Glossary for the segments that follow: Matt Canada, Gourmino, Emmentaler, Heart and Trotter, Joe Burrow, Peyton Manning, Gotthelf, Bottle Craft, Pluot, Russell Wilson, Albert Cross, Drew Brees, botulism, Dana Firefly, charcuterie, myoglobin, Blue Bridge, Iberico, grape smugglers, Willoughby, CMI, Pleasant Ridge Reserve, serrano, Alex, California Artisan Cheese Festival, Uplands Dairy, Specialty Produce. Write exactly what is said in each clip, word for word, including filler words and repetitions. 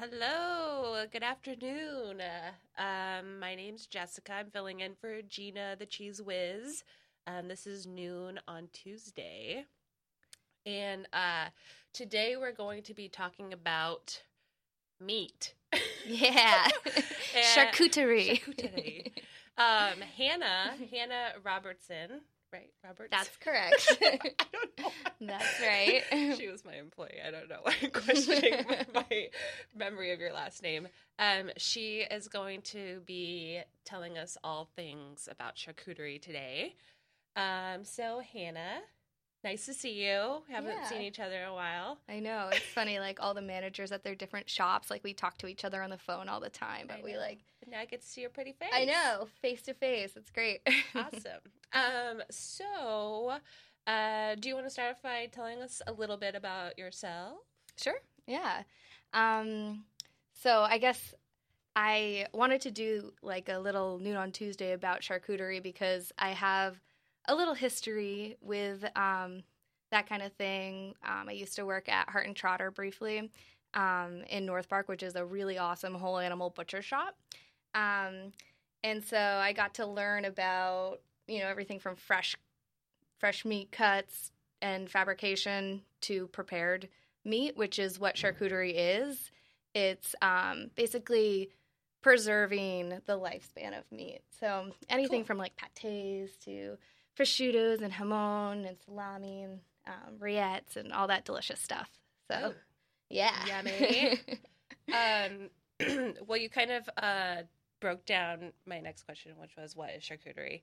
Hello, good afternoon. Uh, um, my name's Jessica. I'm filling in for Gina, the cheese whiz. Um, this is noon on Tuesday. And uh, today we're going to be talking about meat. Yeah. Charcuterie. Charcuterie. Um, Hannah, Hannah Robertson, right? Robertson? That's correct. I don't know. That's right. She was my employee. I don't know why I'm questioning my memory of your last name. Um, she is going to be telling us all things about charcuterie today. Um, so, Hannah, nice to see you. We haven't yeah. seen each other in a while. I know. It's funny, like, all the managers at their different shops, like, we talk to each other on the phone all the time. But we, like... But now I get to see your pretty face. I know. Face to face. It's great. Awesome. Um, so... Uh, do you want to start off by telling us a little bit about yourself? Sure, yeah. Um, so I guess I wanted to do like a little Noon on Tuesday about charcuterie because I have a little history with um, that kind of thing. Um, I used to work at Heart and Trotter briefly um, in North Park, which is a really awesome whole animal butcher shop. Um, and so I got to learn about, you know, everything from fresh fresh meat cuts and fabrication to prepared meat, which is what charcuterie is. It's um, basically preserving the lifespan of meat. So anything cool. from like pâtés to prosciuttos and jamon and salami and um, rillettes and all that delicious stuff. So, Ooh. yeah. Yummy. um, well, you kind of uh, broke down my next question, which was, what is charcuterie?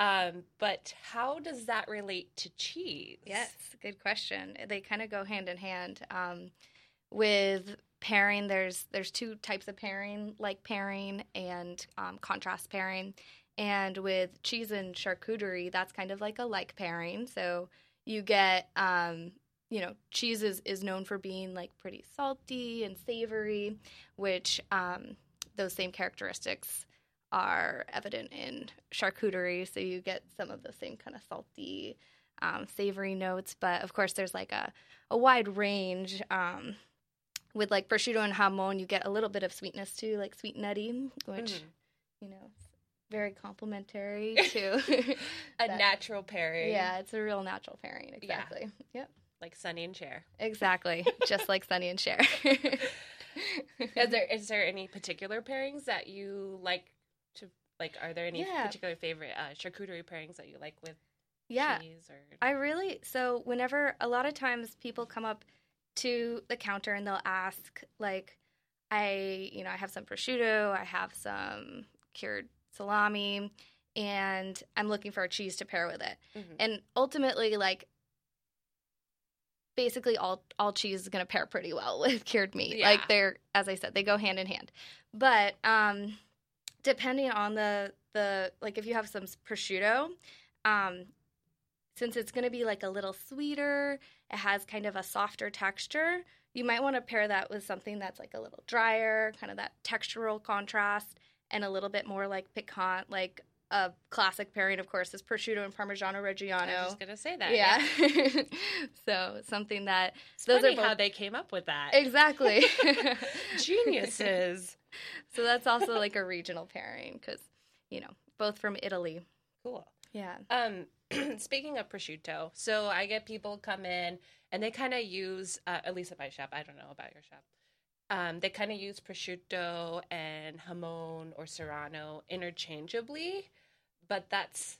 Um, but how does that relate to cheese? Yes, good question. They kind of go hand in hand. Um, with pairing, there's there's two types of pairing, like pairing and um, contrast pairing. And with cheese and charcuterie, that's kind of like a like pairing. So you get, um, you know, cheese is, is known for being like pretty salty and savory, which um, those same characteristics are evident in charcuterie, so you get some of the same kind of salty, um, savory notes. But, of course, there's, like, a, a wide range. Um, with, like, prosciutto and jamon, you get a little bit of sweetness, too, like sweet nutty, which, mm. you know, it's very complimentary to... a that, natural pairing. Yeah, it's a real natural pairing, exactly. Yeah. Yep. Like Sonny and Cher. Exactly, just like Sonny and Cher. Is there, is there any particular pairings that you like? To, like, are there any yeah. particular favorite uh, charcuterie pairings that you like with yeah. cheese? Or I really, so whenever, a lot of times people come up to the counter and they'll ask, like, I, you know, I have some prosciutto, I have some cured salami, and I'm looking for a cheese to pair with it. Mm-hmm. And ultimately, like, basically all, all cheese is going to pair pretty well with cured meat. Yeah. Like, they're, as I said, they go hand in hand. But, um... depending on the, the like, if you have some prosciutto, um, since it's going to be, like, a little sweeter, it has kind of a softer texture, you might want to pair that with something that's, like, a little drier, kind of that textural contrast, and a little bit more, like, piquant. Like, a classic pairing, of course, is prosciutto and Parmigiano Reggiano. I was just going to say that. Yeah. yeah. So something that... It's those funny are both... how they came up with that. Exactly. Geniuses. So that's also like a regional pairing because, you know, both from Italy. Cool. Yeah. Um, speaking of prosciutto, so I get people come in and they kind of use, uh, at least at my shop, I don't know about your shop, um, they kind of use prosciutto and jamon or serrano interchangeably, but that's,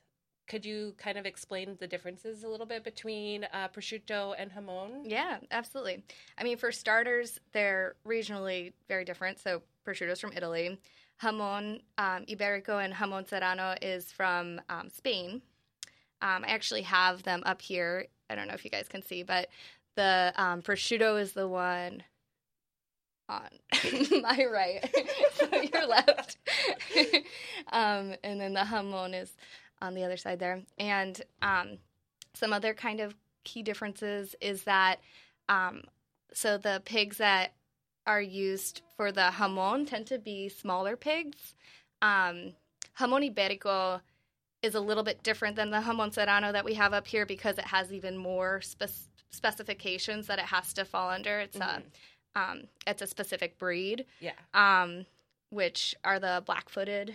could you kind of explain the differences a little bit between uh, prosciutto and jamon? Yeah, absolutely. I mean, for starters, they're regionally very different, so prosciutto's from Italy. Jamon um, Iberico and jamon serrano is from um, Spain. Um, I actually have them up here. I don't know if you guys can see, but the um, prosciutto is the one on my right, so your left. um, and then the jamon is on the other side there. And um, some other kind of key differences is that um, so the pigs that are used for the jamón tend to be smaller pigs. Um, jamón ibérico is a little bit different than the jamón serrano that we have up here because it has even more spe- specifications that it has to fall under. It's mm-hmm. a um, it's a specific breed, yeah. Um, which are the black-footed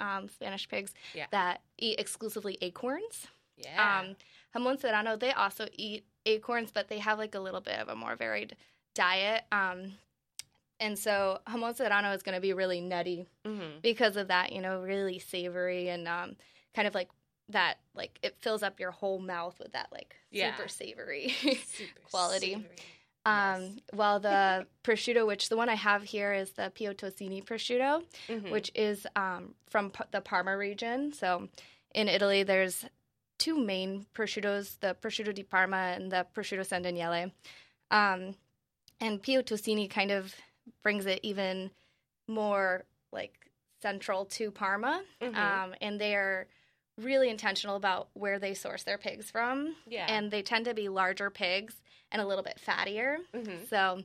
um, Spanish pigs yeah. that eat exclusively acorns. Yeah. Um, jamón serrano, they also eat acorns, but they have like a little bit of a more varied diet. Um, and so jamón serrano is going to be really nutty mm-hmm. because of that, you know, really savory and um, kind of like that, like it fills up your whole mouth with that like yeah. super savory super quality. Savory. Um, yes. While the prosciutto, which the one I have here is the Piotosini prosciutto, mm-hmm. which is um, from P- the Parma region. So in Italy, there's two main prosciuttos, the prosciutto di Parma and the prosciutto San Daniele. Um, and Piotosini kind of brings it even more like central to Parma. Mm-hmm. Um, and they're really intentional about where they source their pigs from. Yeah. And they tend to be larger pigs and a little bit fattier. Mm-hmm. So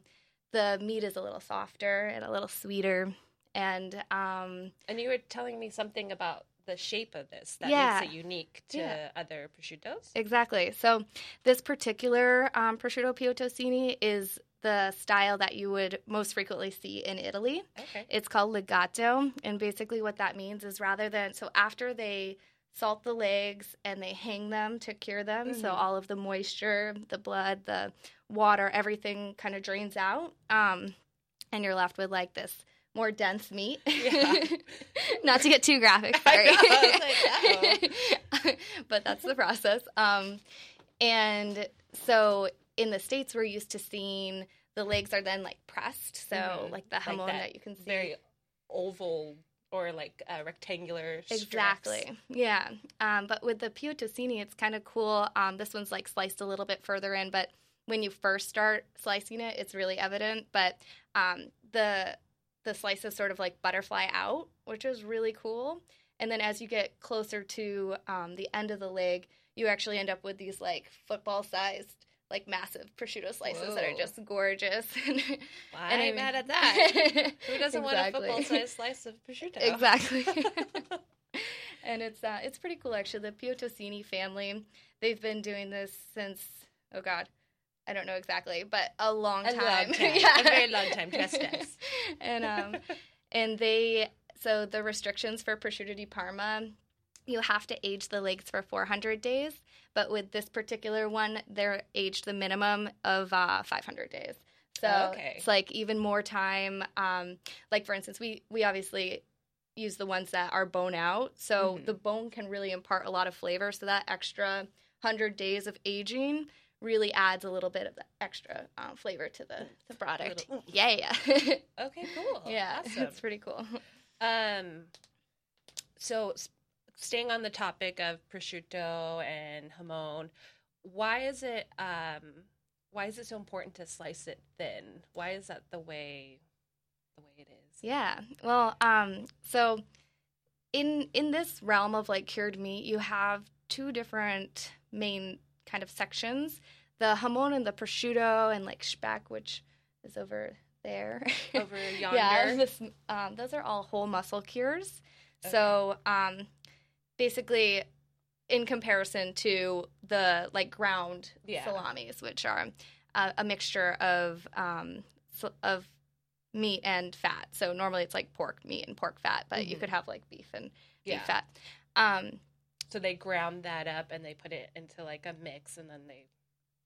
the meat is a little softer and a little sweeter. And um, and you were telling me something about the shape of this that yeah. makes it unique to yeah. other prosciuttos. Exactly. So this particular um, prosciutto Piotosini is the style that you would most frequently see in Italy. Okay. It's called legato. And basically what that means is rather than, so after they salt the legs and they hang them to cure them. Mm-hmm. So all of the moisture, the blood, the water, everything kind of drains out. Um, and you're left with like this more dense meat. Yeah. Not to get too graphic, sorry. I know, I was like, but that's the process. Um, and so in the States, we're used to seeing the legs are then like pressed. So mm-hmm. like the jamón like that, that you can see. Very oval. Or like uh, rectangular strips. Exactly, yeah. Um, but with the Piotosini, it's kind of cool. Um, this one's like sliced a little bit further in, but when you first start slicing it, it's really evident. But um, the the slices sort of like butterfly out, which is really cool. And then as you get closer to um, the end of the leg, you actually end up with these like football-sized, like massive prosciutto slices Whoa. That are just gorgeous. Why am I mad at that? Who doesn't exactly. want a football-sized slice of prosciutto? Exactly. And it's uh, it's pretty cool, actually. The Piotosini family, they've been doing this since, oh, God, I don't know exactly, but a long a time. Long time. Yeah. A very long time, trust us. And, um, and they, so the restrictions for prosciutto di Parma, you have to age the legs for four hundred days, but with this particular one, they're aged the minimum of uh, five hundred days. So okay. it's like even more time. Um, like, for instance, we, we obviously use the ones that are bone out, so mm-hmm. the bone can really impart a lot of flavor. So that extra one hundred days of aging really adds a little bit of the extra um, flavor to the, the product. Little, yeah. Okay, cool. Yeah, awesome. It's pretty cool. Um, so... Staying on the topic of prosciutto and jamón, why is it um, why is it so important to slice it thin? Why is that the way the way it is? Yeah. Well, um, so in in this realm of like cured meat, you have two different main kind of sections: the jamón and the prosciutto, and like speck, which is over there, over yonder. Yeah. This, um, those are all whole muscle cures. Okay. So. Um, Basically, in comparison to the, like, ground yeah. salamis, which are uh, a mixture of um, of meat and fat. So normally it's, like, pork meat and pork fat, but mm-hmm. you could have, like, beef and yeah. beef fat. Um, so they ground that up and they put it into, like, a mix and then they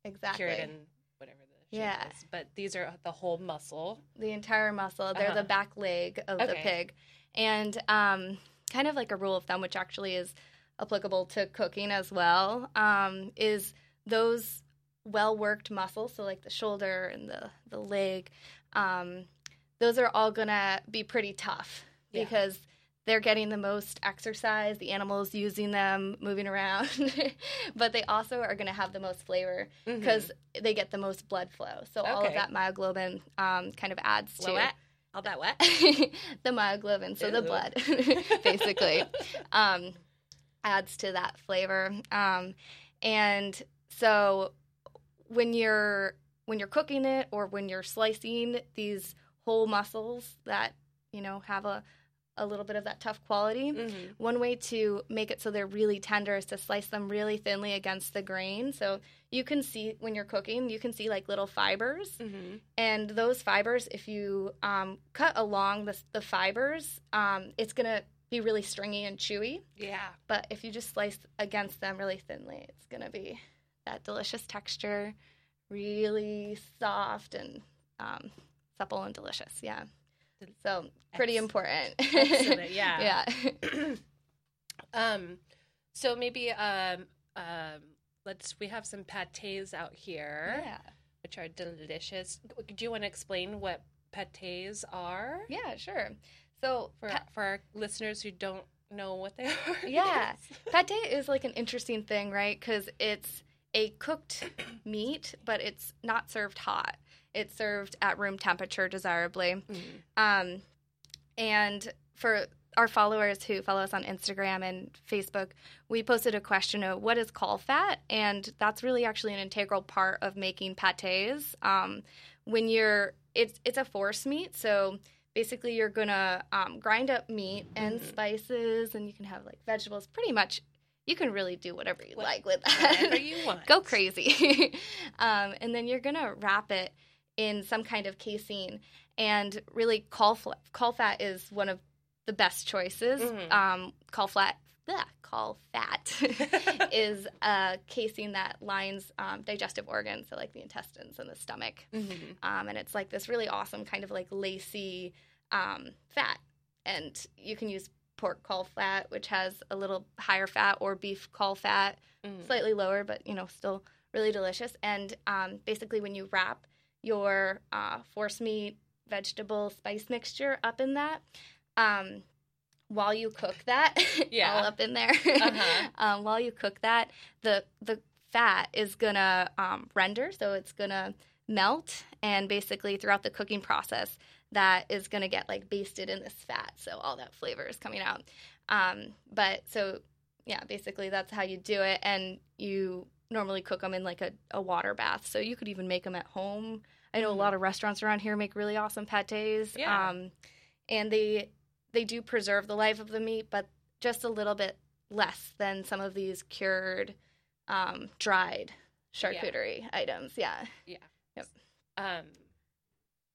exactly. cure it in whatever the shape yeah. is. But these are the whole muscle. The entire muscle. They're uh-huh. the back leg of okay. the pig. And... Um, kind of like a rule of thumb, which actually is applicable to cooking as well, um, is those well-worked muscles, so like the shoulder and the, the leg, um, those are all going to be pretty tough yeah. because they're getting the most exercise, the animal's using them, moving around, but they also are going to have the most flavor because mm-hmm. they get the most blood flow. So okay. all of that myoglobin um, kind of adds to it. All that what? The myoglobin, so Ew. The blood, basically. Um, adds to that flavor. Um, and so when you're when you're cooking it or when you're slicing these whole mussels that, you know, have a, a little bit of that tough quality, mm-hmm. one way to make it so they're really tender is to slice them really thinly against the grain. So you can see when you're cooking, you can see like little fibers. Mm-hmm. And those fibers, if you um, cut along the, the fibers, um, it's going to be really stringy and chewy. Yeah. But if you just slice against them really thinly, it's going to be that delicious texture, really soft and um, supple and delicious. Yeah. So pretty Excellent. important. Excellent, yeah. Yeah. um, so maybe um, um, let's, we have some pâtés out here, yeah. which are delicious. Do you want to explain what pâtés are? Yeah, sure. So for, pa- for our listeners who don't know what they are. Yeah. Pâté is like an interesting thing, right? Because it's a cooked meat, but it's not served hot. It's served at room temperature, desirably. Mm-hmm. Um, and for our followers who follow us on Instagram and Facebook, we posted a question of what is call fat, and that's really actually an integral part of making pâtés. Um, when you're, it's it's a force meat, so basically you're gonna um, grind up meat and mm-hmm. spices, and you can have like vegetables, pretty much. You can really do whatever you what, like with that. Whatever you want. Go crazy. um, and then you're going to wrap it in some kind of casing. And really, call flat, call fat is one of the best choices. Mm-hmm. Um, call flat, bleh, call fat is a casing that lines um, digestive organs, so like the intestines and the stomach. Mm-hmm. Um, and it's like this really awesome kind of like lacy um, fat. And you can use pork caul fat, which has a little higher fat, or beef caul fat, mm. slightly lower, but, you know, still really delicious. And um, basically when you wrap your uh, forcemeat, vegetable, spice mixture up in that, um, while you cook that, yeah. all up in there, uh-huh. um, while you cook that, the, the fat is going to um, render, so it's going to melt, and basically throughout the cooking process, that is going to get, like, basted in this fat. So all that flavor is coming out. Um, but so, yeah, basically that's how you do it. And you normally cook them in, like, a, a water bath. So you could even make them at home. I know mm-hmm. a lot of restaurants around here make really awesome pâtés. Yeah. Um, and they they do preserve the life of the meat, but just a little bit less than some of these cured, um, dried charcuterie yeah. items. Yeah. Yeah. Yep. Um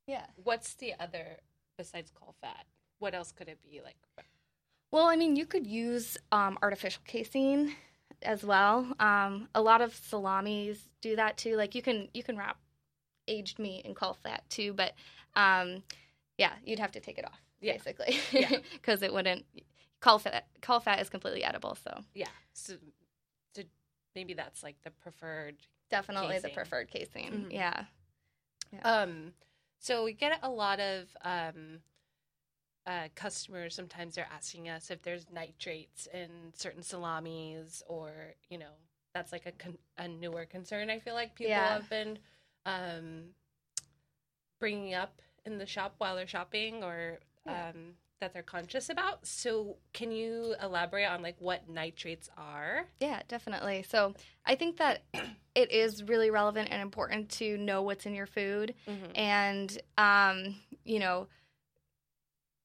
Yeah. What's the other, besides caul fat, what else could it be like? Well, I mean, you could use um, artificial casing as well. Um, a lot of salamis do that too. Like you can you can wrap aged meat in caul fat too, but um, yeah, you'd have to take it off yeah. basically because yeah. it wouldn't. Caul fat caul fat is completely edible, so yeah. So, so maybe that's like the preferred. Definitely casing. the preferred casing. Mm-hmm. Yeah. yeah. Um. So we get a lot of um, uh, customers, sometimes they're asking us if there's nitrates in certain salamis or, you know, that's like a, con- a newer concern I feel like people yeah. have been um, bringing up in the shop while they're shopping or yeah. um, that they're conscious about. So can you elaborate on, like, what nitrates are? Yeah, definitely. So I think that it is really relevant and important to know what's in your food. Mm-hmm. And, um, you know,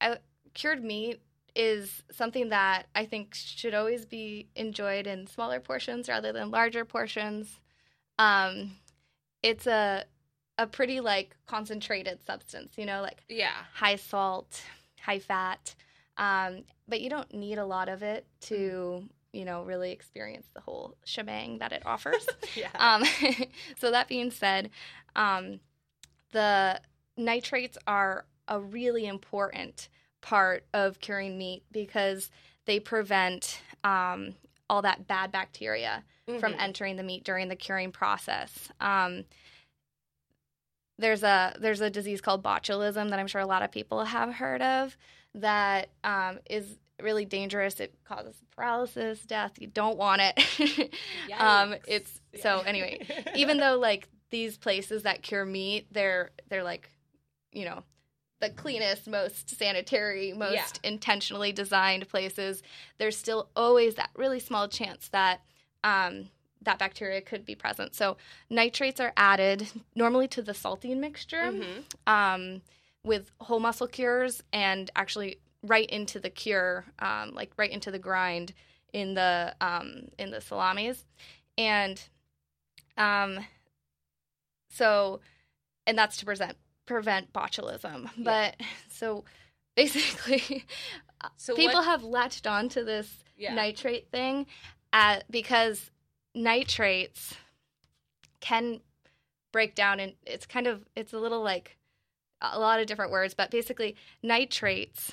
I, cured meat is something that I think should always be enjoyed in smaller portions rather than larger portions. Um, it's a a pretty, like, concentrated substance, you know, like yeah. high salt, high fat, um, but you don't need a lot of it to, you know, really experience the whole shebang that it offers. yeah. um, so that being said, um, the nitrates are a really important part of curing meat because they prevent um, all that bad bacteria mm-hmm. from entering the meat during the curing process. Um There's a there's a disease called botulism that I'm sure a lot of people have heard of that um, is really dangerous. It causes paralysis, death. You don't want it. um, it's yeah. So anyway, even though, like, these places that cure meat, they're they're like, you know, the cleanest, most sanitary, most yeah. intentionally designed places, there's still always that really small chance that um, that bacteria could be present. So nitrates are added normally to the saltine mixture mm-hmm. um, with whole muscle cures, and actually right into the cure, um, like right into the grind in the um, in the salamis. And um, so and that's to present. prevent botulism. But yeah. so basically so people what, have latched on to this yeah. nitrate thing at, because nitrates can break down, and it's kind of, it's a little like a lot of different words, but basically nitrates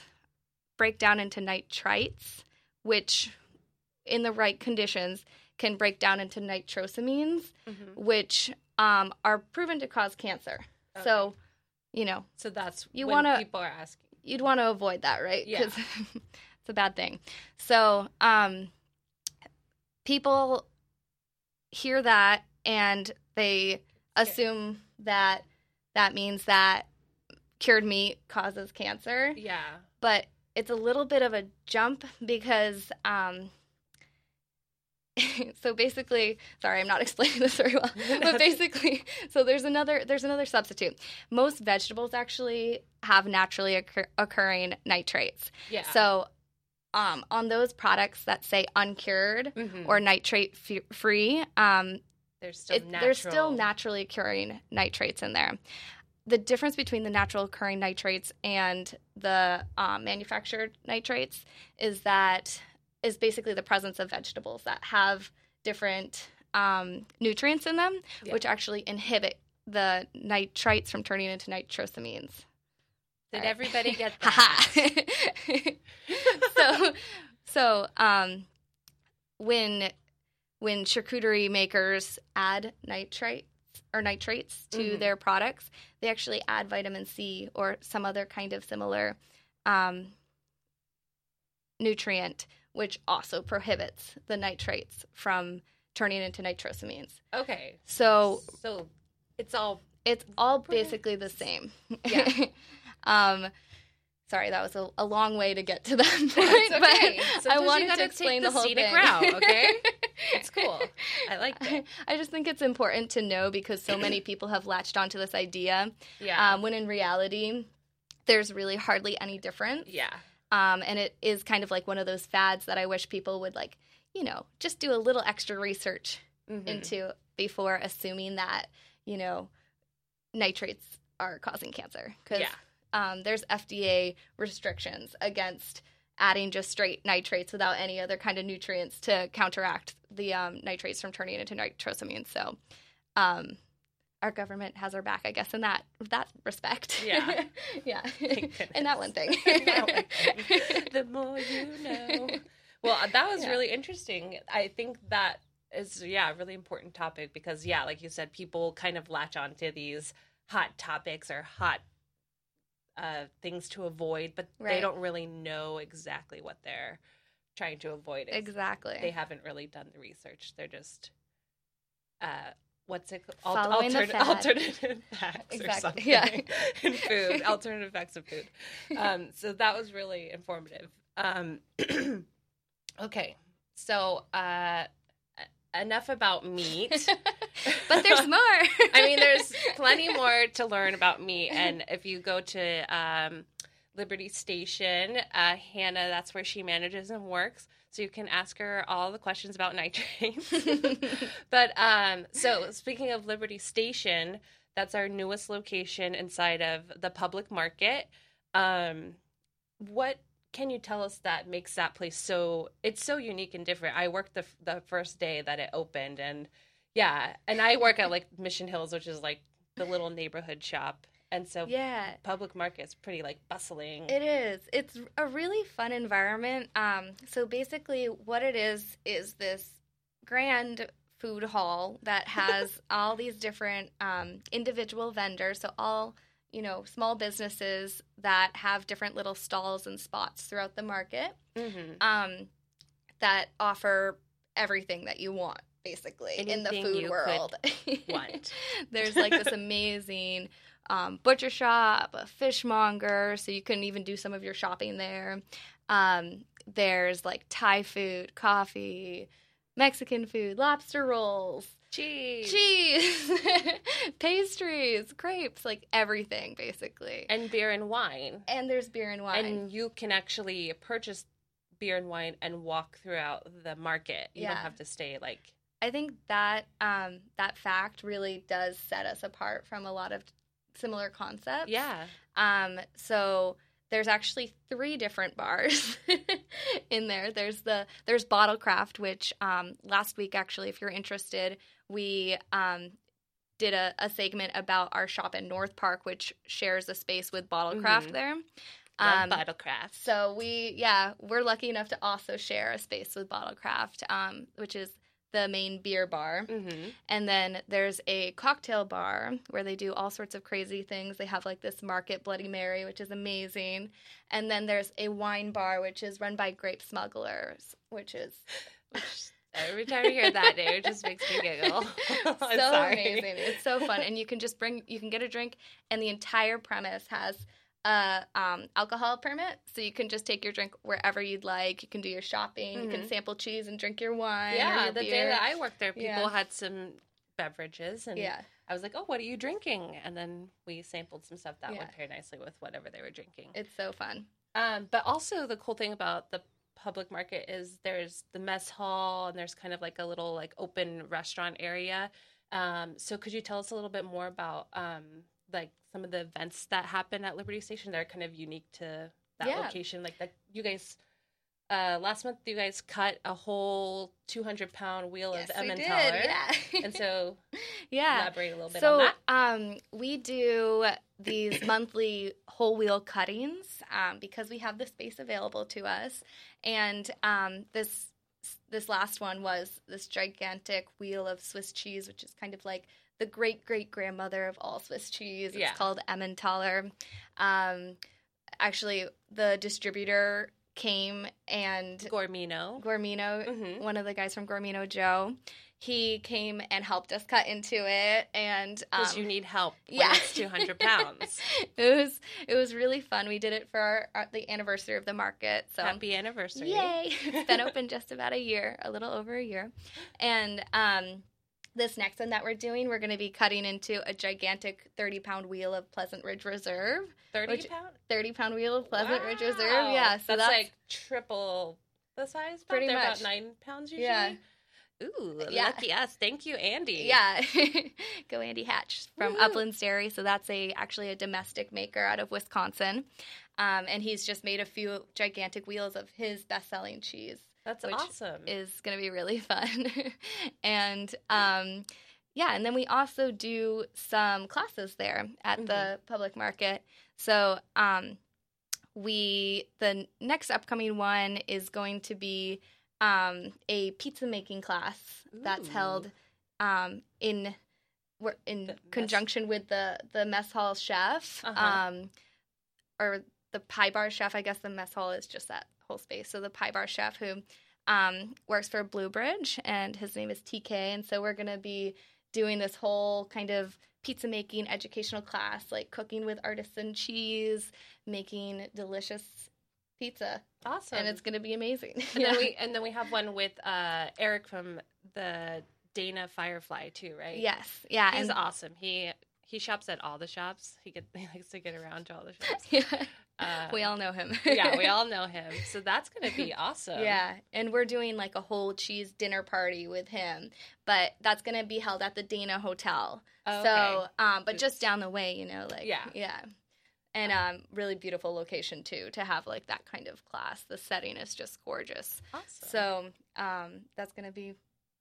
break down into nitrites, which in the right conditions can break down into nitrosamines, mm-hmm. which um, are proven to cause cancer. Okay. So You know, so that's you when wanna, people are asking. You'd want to avoid that, right? Yeah. Because it's a bad thing. So um, people hear that and they assume okay. that that means that cured meat causes cancer. Yeah. But it's a little bit of a jump because um, so basically, sorry, I'm not explaining this very well, but basically, so there's another there's another substitute. Most vegetables actually have naturally occur- occurring nitrates. Yeah. So um, on those products that say uncured mm-hmm. or nitrate f- free, um, there's still, it, there's still naturally occurring nitrates in there. The difference between the natural occurring nitrates and the um, manufactured nitrates is that is basically the presence of vegetables that have different um, nutrients in them, yeah. which actually inhibit the nitrites from turning into nitrosamines. Did All right. everybody get that? so, so um, when when charcuterie makers add nitrites or nitrates to mm-hmm. their products, they actually add vitamin C or some other kind of similar um, nutrient, which also prohibits the nitrates from turning into nitrosamines. Okay. So so it's all it's all basically the same. Yeah. um, sorry, that was a, a long way to get to that point. That's okay. But I wanted to explain the, the whole thing. Scenic route, okay? It's cool. I like that. I just think it's important to know because so many people have latched onto this idea. Yeah. Um, when in reality, there's really hardly any difference. Yeah. Um, and it is kind of like one of those fads that I wish people would, like, you know, just do a little extra research mm-hmm. into before assuming that, you know, nitrates are causing cancer. Because yeah. um, there's F D A restrictions against adding just straight nitrates without any other kind of nutrients to counteract the um, nitrates from turning into nitrosamines. So um, our government has our back, I guess, in that that respect. Yeah. yeah. And that one thing. that one thing. The more you know. Well, that was yeah. really interesting. I think that is, yeah, a really important topic because, yeah, like you said, people kind of latch onto these hot topics or hot uh, things to avoid, but right. they don't really know exactly what they're trying to avoid. It's, exactly. They haven't really done the research. They're just... Uh, What's it called? Al- altern- alternative facts exactly. or something yeah. in food. Alternative facts of food. Um, so that was really informative. Um, okay. So uh, enough about meat. But there's more. I mean, there's plenty more to learn about meat. And if you go to um, Liberty Station, uh, Hannah, that's where she manages and works. So you can ask her all the questions about nitrates. But um, so speaking of Liberty Station, that's our newest location inside of the public market. Um, what can you tell us that makes that place so it's so unique and different? I worked the the first day that it opened, and yeah, and I work at like Mission Hills, which is like the little neighborhood shop. And so yeah. public market's pretty, like, bustling. It is. It's a really fun environment. Um, so basically what it is is this grand food hall that has all these different um, individual vendors, so all, you know, small businesses that have different little stalls and spots throughout the market mm-hmm. um, that offer everything that you want, basically, anything in the food you world. Could want. There's, like, this amazing um, butcher shop, a fishmonger, so you can even do some of your shopping there. Um, there's like Thai food, coffee, Mexican food, lobster rolls, cheese, cheese, pastries, crepes, like everything basically. And beer and wine. And there's beer and wine. And you can actually purchase beer and wine and walk throughout the market. You yeah. don't have to stay like... I think that um, that fact really does set us apart from a lot of similar concepts. Yeah. Um, so there's actually three different bars in there. There's the there's Bottle Craft, which um, last week actually, if you're interested, we um, did a, a segment about our shop in North Park, which shares a space with Bottle Craft mm-hmm. there. Um, Bottle Craft. So we yeah we're lucky enough to also share a space with Bottle Craft, um, which is the main beer bar. Mm-hmm. And then there's a cocktail bar where they do all sorts of crazy things. They have like this market Bloody Mary, which is amazing. And then there's a wine bar, which is run by Grape Smugglers, which is... Which, every time I hear that name, it just makes me giggle. So sorry. Amazing. It's so fun. And you can just bring... You can get a drink, and the entire premise has... Uh, um, alcohol permit, so you can just take your drink wherever you'd like. You can do your shopping. Mm-hmm. You can sample cheese and drink your wine. Yeah, or your the beer. Day that I worked there, people yeah. had some beverages, and yeah. I was like, "Oh, what are you drinking?" And then we sampled some stuff that yeah. would pair nicely with whatever they were drinking. It's so fun. Um, but also the cool thing about the public market is there's the mess hall, and there's kind of like a little like open restaurant area. Um, so could you tell us a little bit more about um, like some of the events that happen at Liberty Station that are kind of unique to that yeah. location? Like that, you guys, uh, last month you guys cut a whole two hundred pound wheel yes, of Emmentaler. Did, yeah. And so yeah. elaborate a little bit so, on that. So um, we do these monthly whole wheel cuttings um, because we have the space available to us. And um, this this last one was this gigantic wheel of Swiss cheese, which is kind of like the great-great-grandmother of all Swiss cheese. It's yeah. called Emmentaler. Um, actually, the distributor came and... Gourmino. Gourmino, mm-hmm. one of the guys from Gourmino, Joe. He came and helped us cut into it. And Because um, you need help when yeah. it's two hundred pounds. It was it was really fun. We did it for our, our, the anniversary of the market. So happy anniversary. Yay! It's been open just about a year, a little over a year. And... Um, This next one that we're doing, we're going to be cutting into a gigantic thirty pound wheel of Pleasant Ridge Reserve. thirty pound? thirty pound wheel of Pleasant wow. Ridge Reserve, yeah. So that's, that's like triple the size. Pretty They're much. About nine pounds usually. Yeah. Ooh, yeah. Lucky us. Thank you, Andy. Yeah. Go Andy Hatch from Woo-hoo. Uplands Dairy. So that's a actually a domestic maker out of Wisconsin. Um, and he's just made a few gigantic wheels of his best-selling cheese. That's which awesome. Is going to be really fun. and, um, yeah, and then we also do some classes there at mm-hmm. the public market. So um, we the next upcoming one is going to be um, a pizza-making class Ooh. That's held um, in we're in conjunction with the, the mess hall chef uh-huh. um, or the pie bar chef. I guess the mess hall is just that. Space. So the pie bar chef who um, works for Blue Bridge, and his name is T K, and so we're going to be doing this whole kind of pizza making educational class, like cooking with artisan cheese, making delicious pizza. Awesome. And it's going to be amazing. And, yeah. then we, and then we have one with uh, Eric from the Dana Firefly too, right? Yes. Yeah. He's and- awesome. He he shops at all the shops. He, get, he likes to get around to all the shops. yeah. Um, we all know him. yeah, we all know him. So that's going to be awesome. Yeah, and we're doing like a whole cheese dinner party with him, but that's going to be held at the Dana Hotel. Oh, so, okay. um, but Oops. Just down the way, you know, like yeah, yeah, and um, really beautiful location too to have like that kind of class. The setting is just gorgeous. Awesome. So um, that's going to be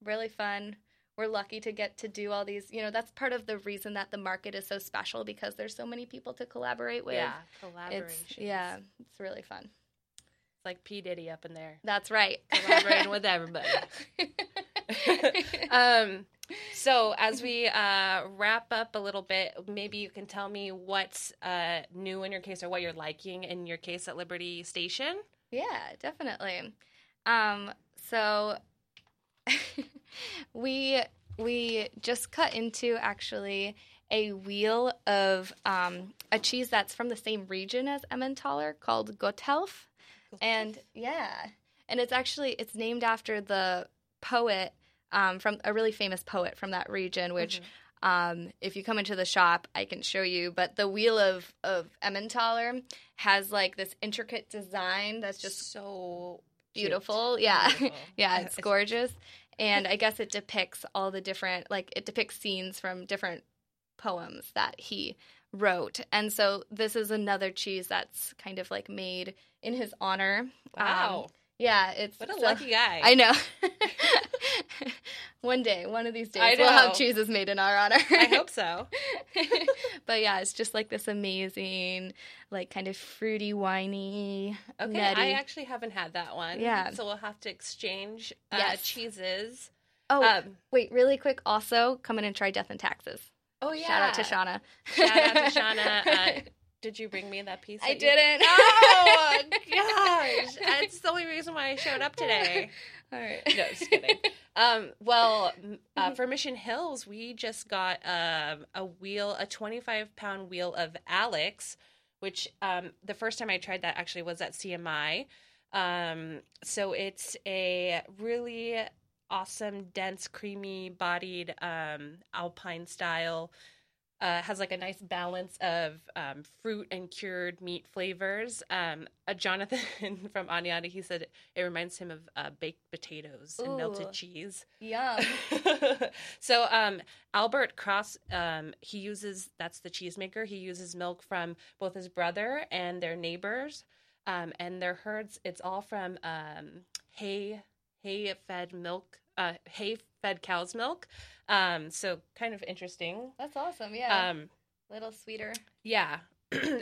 really fun. We're lucky to get to do all these, you know, that's part of the reason that the market is so special because there's so many people to collaborate with. Yeah, collaborations. It's, yeah, it's really fun. It's like P. Diddy up in there. That's right. Collaborating with everybody. um, so as we uh, wrap up a little bit, maybe you can tell me what's uh, new in your case or what you're liking in your case at Liberty Station. Yeah, definitely. Um, so... We we just cut into, actually, a wheel of um, a cheese that's from the same region as Emmentaler called Gotthelf. And yeah, and it's actually, it's named after the poet, um, from a really famous poet from that region, which mm-hmm. um, if you come into the shop, I can show you. But the wheel of, of Emmentaler has like this intricate design that's just so beautiful. Cute. Yeah. Beautiful. yeah, it's gorgeous. And I guess it depicts all the different, like it depicts scenes from different poems that he wrote. And so this is another cheese that's kind of like made in his honor. Wow. Um, yeah. It's What a so, lucky guy. I know. One day, one of these days, we'll have cheeses made in our honor. I hope so. But yeah, it's just like this amazing, like kind of fruity, winey, Okay, nutty. I actually haven't had that one. Yeah. So we'll have to exchange uh, yes. cheeses. Oh, um, wait, really quick. Also, come in and try Death and Taxes. Oh, yeah. Shout out to Shana. Shout out to Shana. Uh, did you bring me that piece? That I you... didn't. Oh, gosh. That's the only reason why I showed up today. All right. No, just kidding. Um, well, uh, for Mission Hills, we just got um, a wheel, a twenty-five pound wheel of Alex, which um, the first time I tried that actually was at C M I. Um, so it's a really awesome, dense, creamy-bodied um, Alpine-style. Uh, has, like, a nice balance of um, fruit and cured meat flavors. Um, uh, Jonathan from Anyata, he said it reminds him of uh, baked potatoes Ooh, and melted cheese. Yum. So um, Albert Cross, um, he uses, that's the cheesemaker, he uses milk from both his brother and their neighbors um, and their herds. It's all from um, hay hay-fed milk, uh, hay-fed cow's milk. Um, so kind of interesting. That's awesome, yeah. Um, little sweeter. Yeah.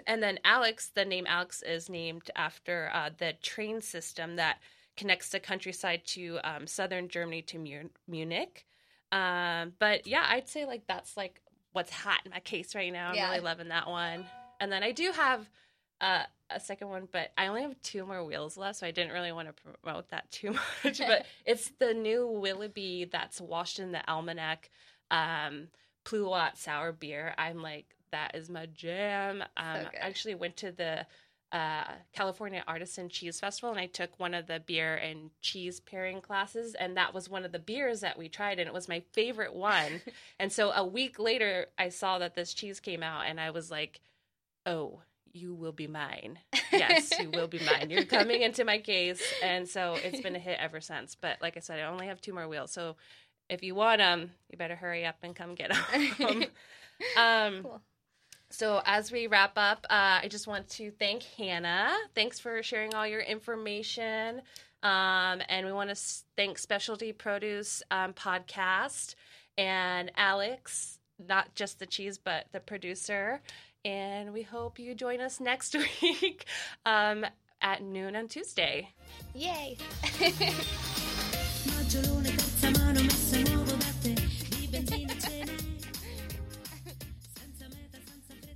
And then Alex, the name Alex is named after uh, the train system that connects the countryside to um, southern Germany to Mu- Munich. Um, but, yeah, I'd say, like, that's, like, what's hot in my case right now. I'm yeah. really loving that one. And then I do have... Uh, a second one, but I only have two more wheels left, so I didn't really want to promote that too much. But it's the new Willoughby that's washed in the Almanac um, Pluot sour beer. I'm like, that is my jam. Um, so I actually went to the uh, California Artisan Cheese Festival, and I took one of the beer and cheese pairing classes, and that was one of the beers that we tried, and it was my favorite one. And so a week later, I saw that this cheese came out, and I was like, oh, you will be mine. Yes, you will be mine. You're coming into my case. And so it's been a hit ever since. But like I said, I only have two more wheels. So if you want them, you better hurry up and come get them. um, cool. So as we wrap up, uh, I just want to thank Hannah. Thanks for sharing all your information. Um, and we want to thank Specialty Produce um, Podcast and Alex, not just the cheese, but the producer. And we hope you join us next week um, at noon on Tuesday. Yay!